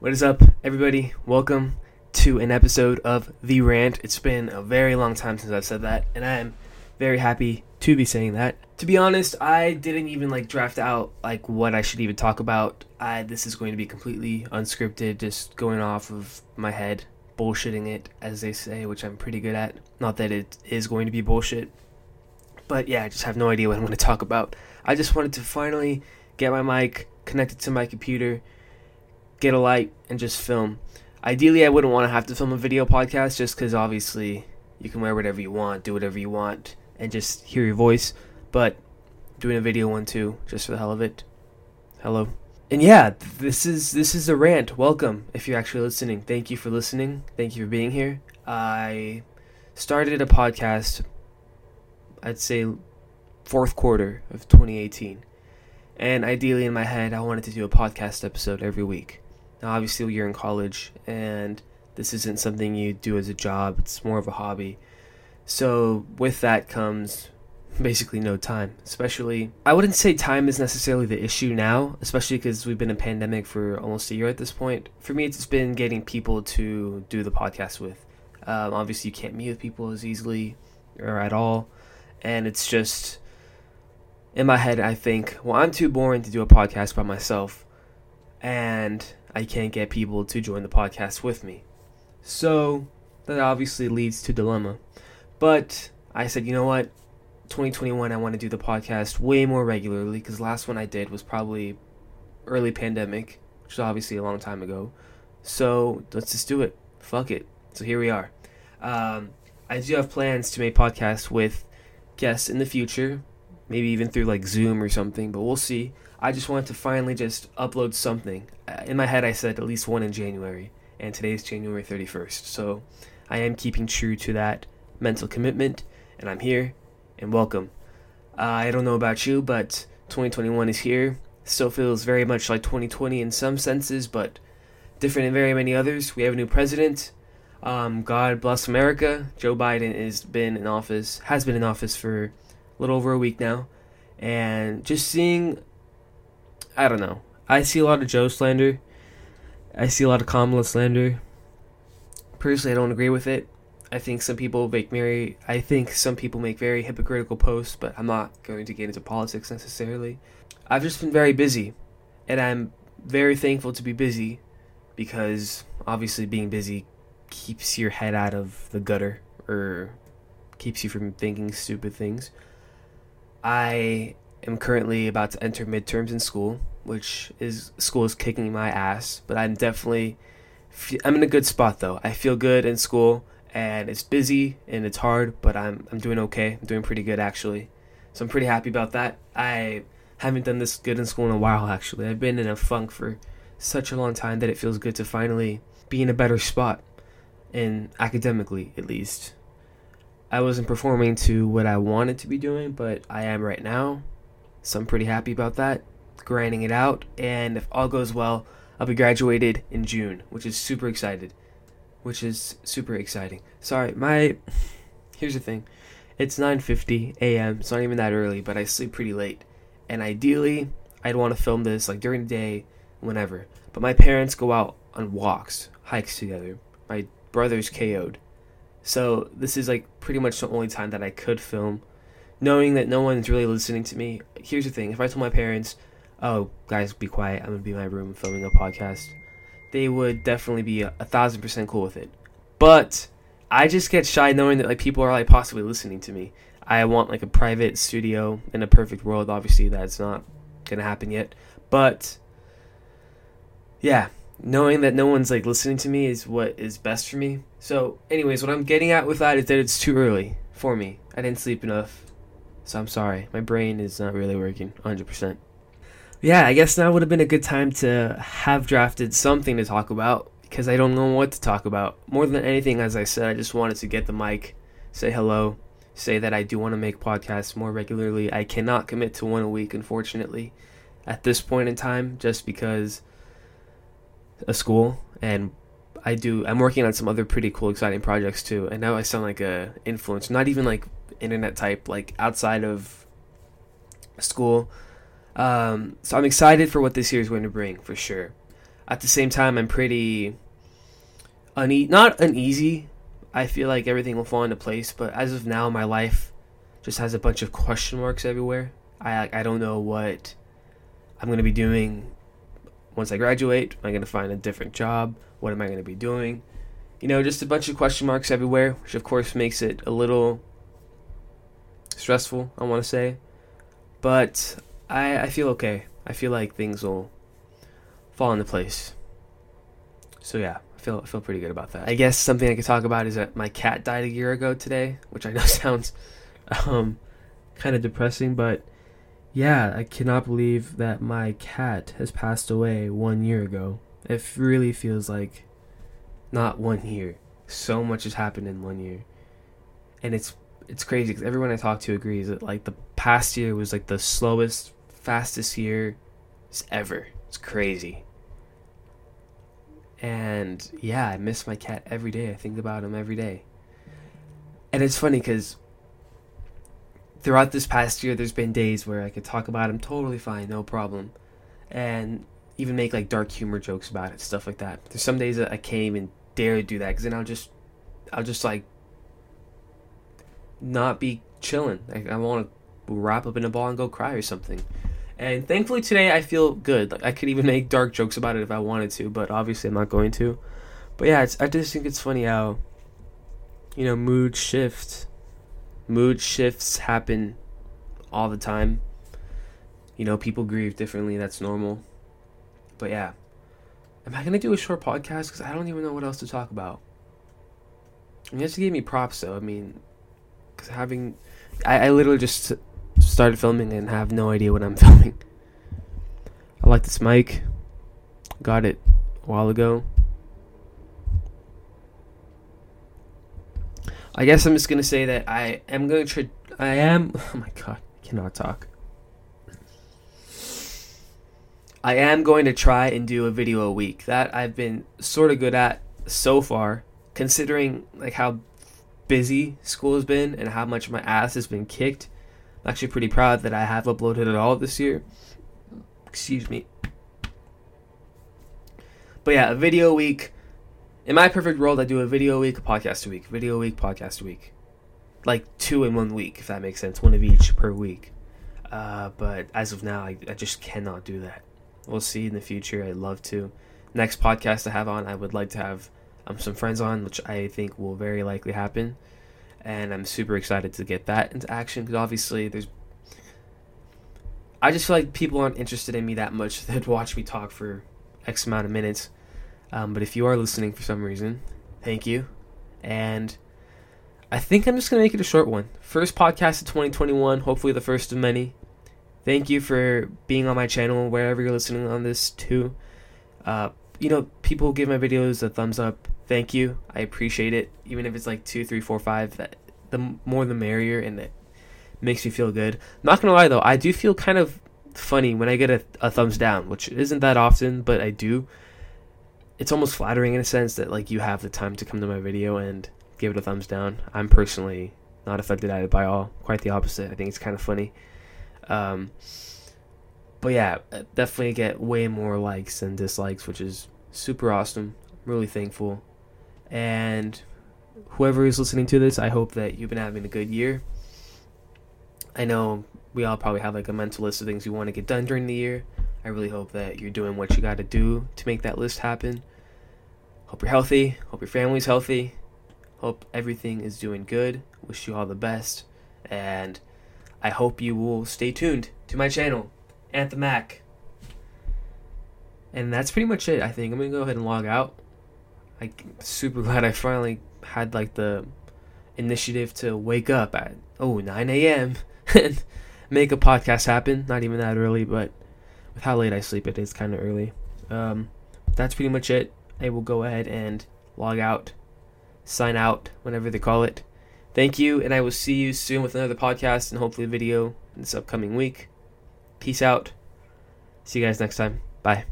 What is up, everybody? Welcome to an episode of The Rant. It's been a very long time since I've said that, and I am very happy to be saying that. To be honest, I didn't even draft out what I should even talk about. This is going to be completely unscripted, just going off of my head, bullshitting it, as they say, which I'm pretty good at. Not that it is going to be bullshit, but yeah, I just have no idea what I'm going to talk about. I just wanted to finally get my mic connected to my computer, get a light, and just film. Ideally, I wouldn't want to have to film a video podcast just because obviously you can wear whatever you want, do whatever you want, and just hear your voice, but doing a video one too, just for the hell of it. Hello. And yeah, this is The Rant. Welcome, if you're actually listening. Thank you for listening. Thank you for being here. I started a podcast, I'd say, fourth quarter of 2018. And ideally in my head, I wanted to do a podcast episode every week. Now, obviously, you're in college, and this isn't something you do as a job. It's more of a hobby. So with that comes basically no time, especially. I wouldn't say time is necessarily the issue now, especially because we've been in a pandemic for almost a year at this point. For me, it's been getting people to do the podcast with. Obviously, you can't meet with people as easily or at all. And it's just, in my head, I think, well, I'm too boring to do a podcast by myself, and I can't get people to join the podcast with me. So that obviously leads to dilemma. But I said, you know what, 2021, I want to do the podcast way more regularly, because last one I did was probably early pandemic, which is obviously a long time ago. So let's just do it. Fuck it. So here we are. I do have plans to make podcasts with guests in the future, maybe even through Zoom or something, but we'll see. I just wanted to finally just upload something. In my head, I said at least one in January, and today's January 31st. So I am keeping true to that mental commitment, and I'm here, and welcome. I don't know about you, but 2021 is here. Still feels very much like 2020 in some senses, but different in very many others. We have a new president. God bless America. Joe Biden has been in office for a little over a week now, and just seeing, I don't know. I see a lot of Joe slander. I see a lot of Kamala slander. Personally, I don't agree with it. I think some people make very hypocritical posts, but I'm not going to get into politics necessarily. I've just been very busy, and I'm very thankful to be busy, because obviously being busy keeps your head out of the gutter, or keeps you from thinking stupid things. I am currently about to enter midterms in school, school is kicking my ass, but I'm in a good spot though. I feel good in school. And it's busy and it's hard, but I'm doing okay. I'm doing pretty good, actually. So I'm pretty happy about that. I haven't done this good in school in a while, actually. I've been in a funk for such a long time that it feels good to finally be in a better spot, and academically, at least. I wasn't performing to what I wanted to be doing, but I am right now. So I'm pretty happy about that, grinding it out. And if all goes well, I'll be graduated in June, which is super exciting. Sorry, here's the thing. It's 9:50 a.m. It's not even that early, but I sleep pretty late. And ideally, I'd want to film this during the day, whenever. But my parents go out on walks, hikes together. My brother's KO'd. So this is pretty much the only time that I could film, knowing that no one's really listening to me. Here's the thing. If I told my parents, oh, guys, be quiet, I'm going to be in my room filming a podcast, they would definitely be 1,000% cool with it. But I just get shy knowing that people are possibly listening to me. I want a private studio in a perfect world. Obviously, that's not going to happen yet. But yeah, knowing that no one's listening to me is what is best for me. So anyways, what I'm getting at with that is that it's too early for me. I didn't sleep enough. So I'm sorry. My brain is not really working 100%. Yeah, I guess now would have been a good time to have drafted something to talk about, because I don't know what to talk about. More than anything, as I said, I just wanted to get the mic, say hello, say that I do want to make podcasts more regularly. I cannot commit to one a week, unfortunately, at this point in time, just because of school. And I'm working on some other pretty cool, exciting projects too. And now I sound like a influencer, not even internet type, outside of school. So I'm excited for what this year is going to bring, for sure. at the same time, I'm pretty not uneasy. I feel like everything will fall into place, but as of now, my life just has a bunch of question marks everywhere. I don't know what I'm going to be doing once I graduate. Am I going to find a different job? What am I going to be doing? You know, just a bunch of question marks everywhere, which of course makes it a little stressful, I want to say. But I feel okay. I feel like things will fall into place. So yeah, I feel pretty good about that. I guess something I could talk about is that my cat died a year ago today, which I know sounds kind of depressing, but yeah, I cannot believe that my cat has passed away 1 year ago. It really feels like not 1 year. So much has happened in 1 year. And it's crazy because everyone I talk to agrees that like the past year was like the slowest, fastest year ever. It's crazy. And yeah, I miss my cat every day. I think about him every day. And it's funny because throughout this past year, there's been days where I could talk about him totally fine, no problem. And even make like dark humor jokes about it, stuff like that. There's some days that I came and dared do that because then I'll just like not be chilling. Like, I want to wrap up in a ball and go cry or something. And thankfully today I feel good. Like I could even make dark jokes about it if I wanted to, but obviously I'm not going to. But yeah, I just think it's funny how, you know, mood shifts happen all the time. You know, people grieve differently. That's normal. But yeah, am I gonna do a short podcast? Because I don't even know what else to talk about. You have to give me props though. I mean, because I literally just started filming and have no idea what I'm filming. I like this mic. Got it a while ago. I guess I'm just going to say that oh my god, I cannot talk. I am going to try and do a video a week. That I've been sort of good at so far, considering like how busy school has been and how much my ass has been kicked. I'm actually pretty proud that I have uploaded at all this year. Excuse me. But yeah, a video a week. In my perfect world, I do a video a week, a podcast a week. Video a week, podcast a week. Like 2 in 1 week, if that makes sense. One of each per week. But as of now, I just cannot do that. We'll see in the future. I'd love to. Next podcast I have on, I would like to have some friends on, which I think will very likely happen. And I'm super excited to get that into action because obviously I just feel like people aren't interested in me that much. They'd watch me talk for X amount of minutes. But if you are listening for some reason, thank you. And I think I'm just going to make it a short one. First podcast of 2021, hopefully the first of many. Thank you for being on my channel, wherever you're listening on this too. You know, people give my videos a thumbs up. Thank you. I appreciate it. Even if it's like 2, 3, 4, 5, the more the merrier, and it makes me feel good. Not going to lie, though, I do feel kind of funny when I get a thumbs down, which isn't that often, but I do. It's almost flattering in a sense that like you have the time to come to my video and give it a thumbs down. I'm personally not affected at it by all. Quite the opposite. I think it's kind of funny. But yeah, I definitely get way more likes than dislikes, which is super awesome. I'm really thankful. And whoever is listening to this, I hope that you've been having a good year. I know we all probably have like a mental list of things you want to get done during the year. I really hope that you're doing what you got to do to make that list happen. Hope you're healthy. Hope your family's healthy. Hope everything is doing good. Wish you all the best. And I hope you will stay tuned to my channel, AnthemMac. And that's pretty much it, I think. I'm going to go ahead and log out. I'm super glad I finally had like the initiative to wake up at 9 a.m. and make a podcast happen. Not even that early, but with how late I sleep, it is kind of early. That's pretty much it. I will go ahead and log out, sign out, whenever they call it. Thank you, and I will see you soon with another podcast and hopefully video in this upcoming week. Peace out. See you guys next time. Bye.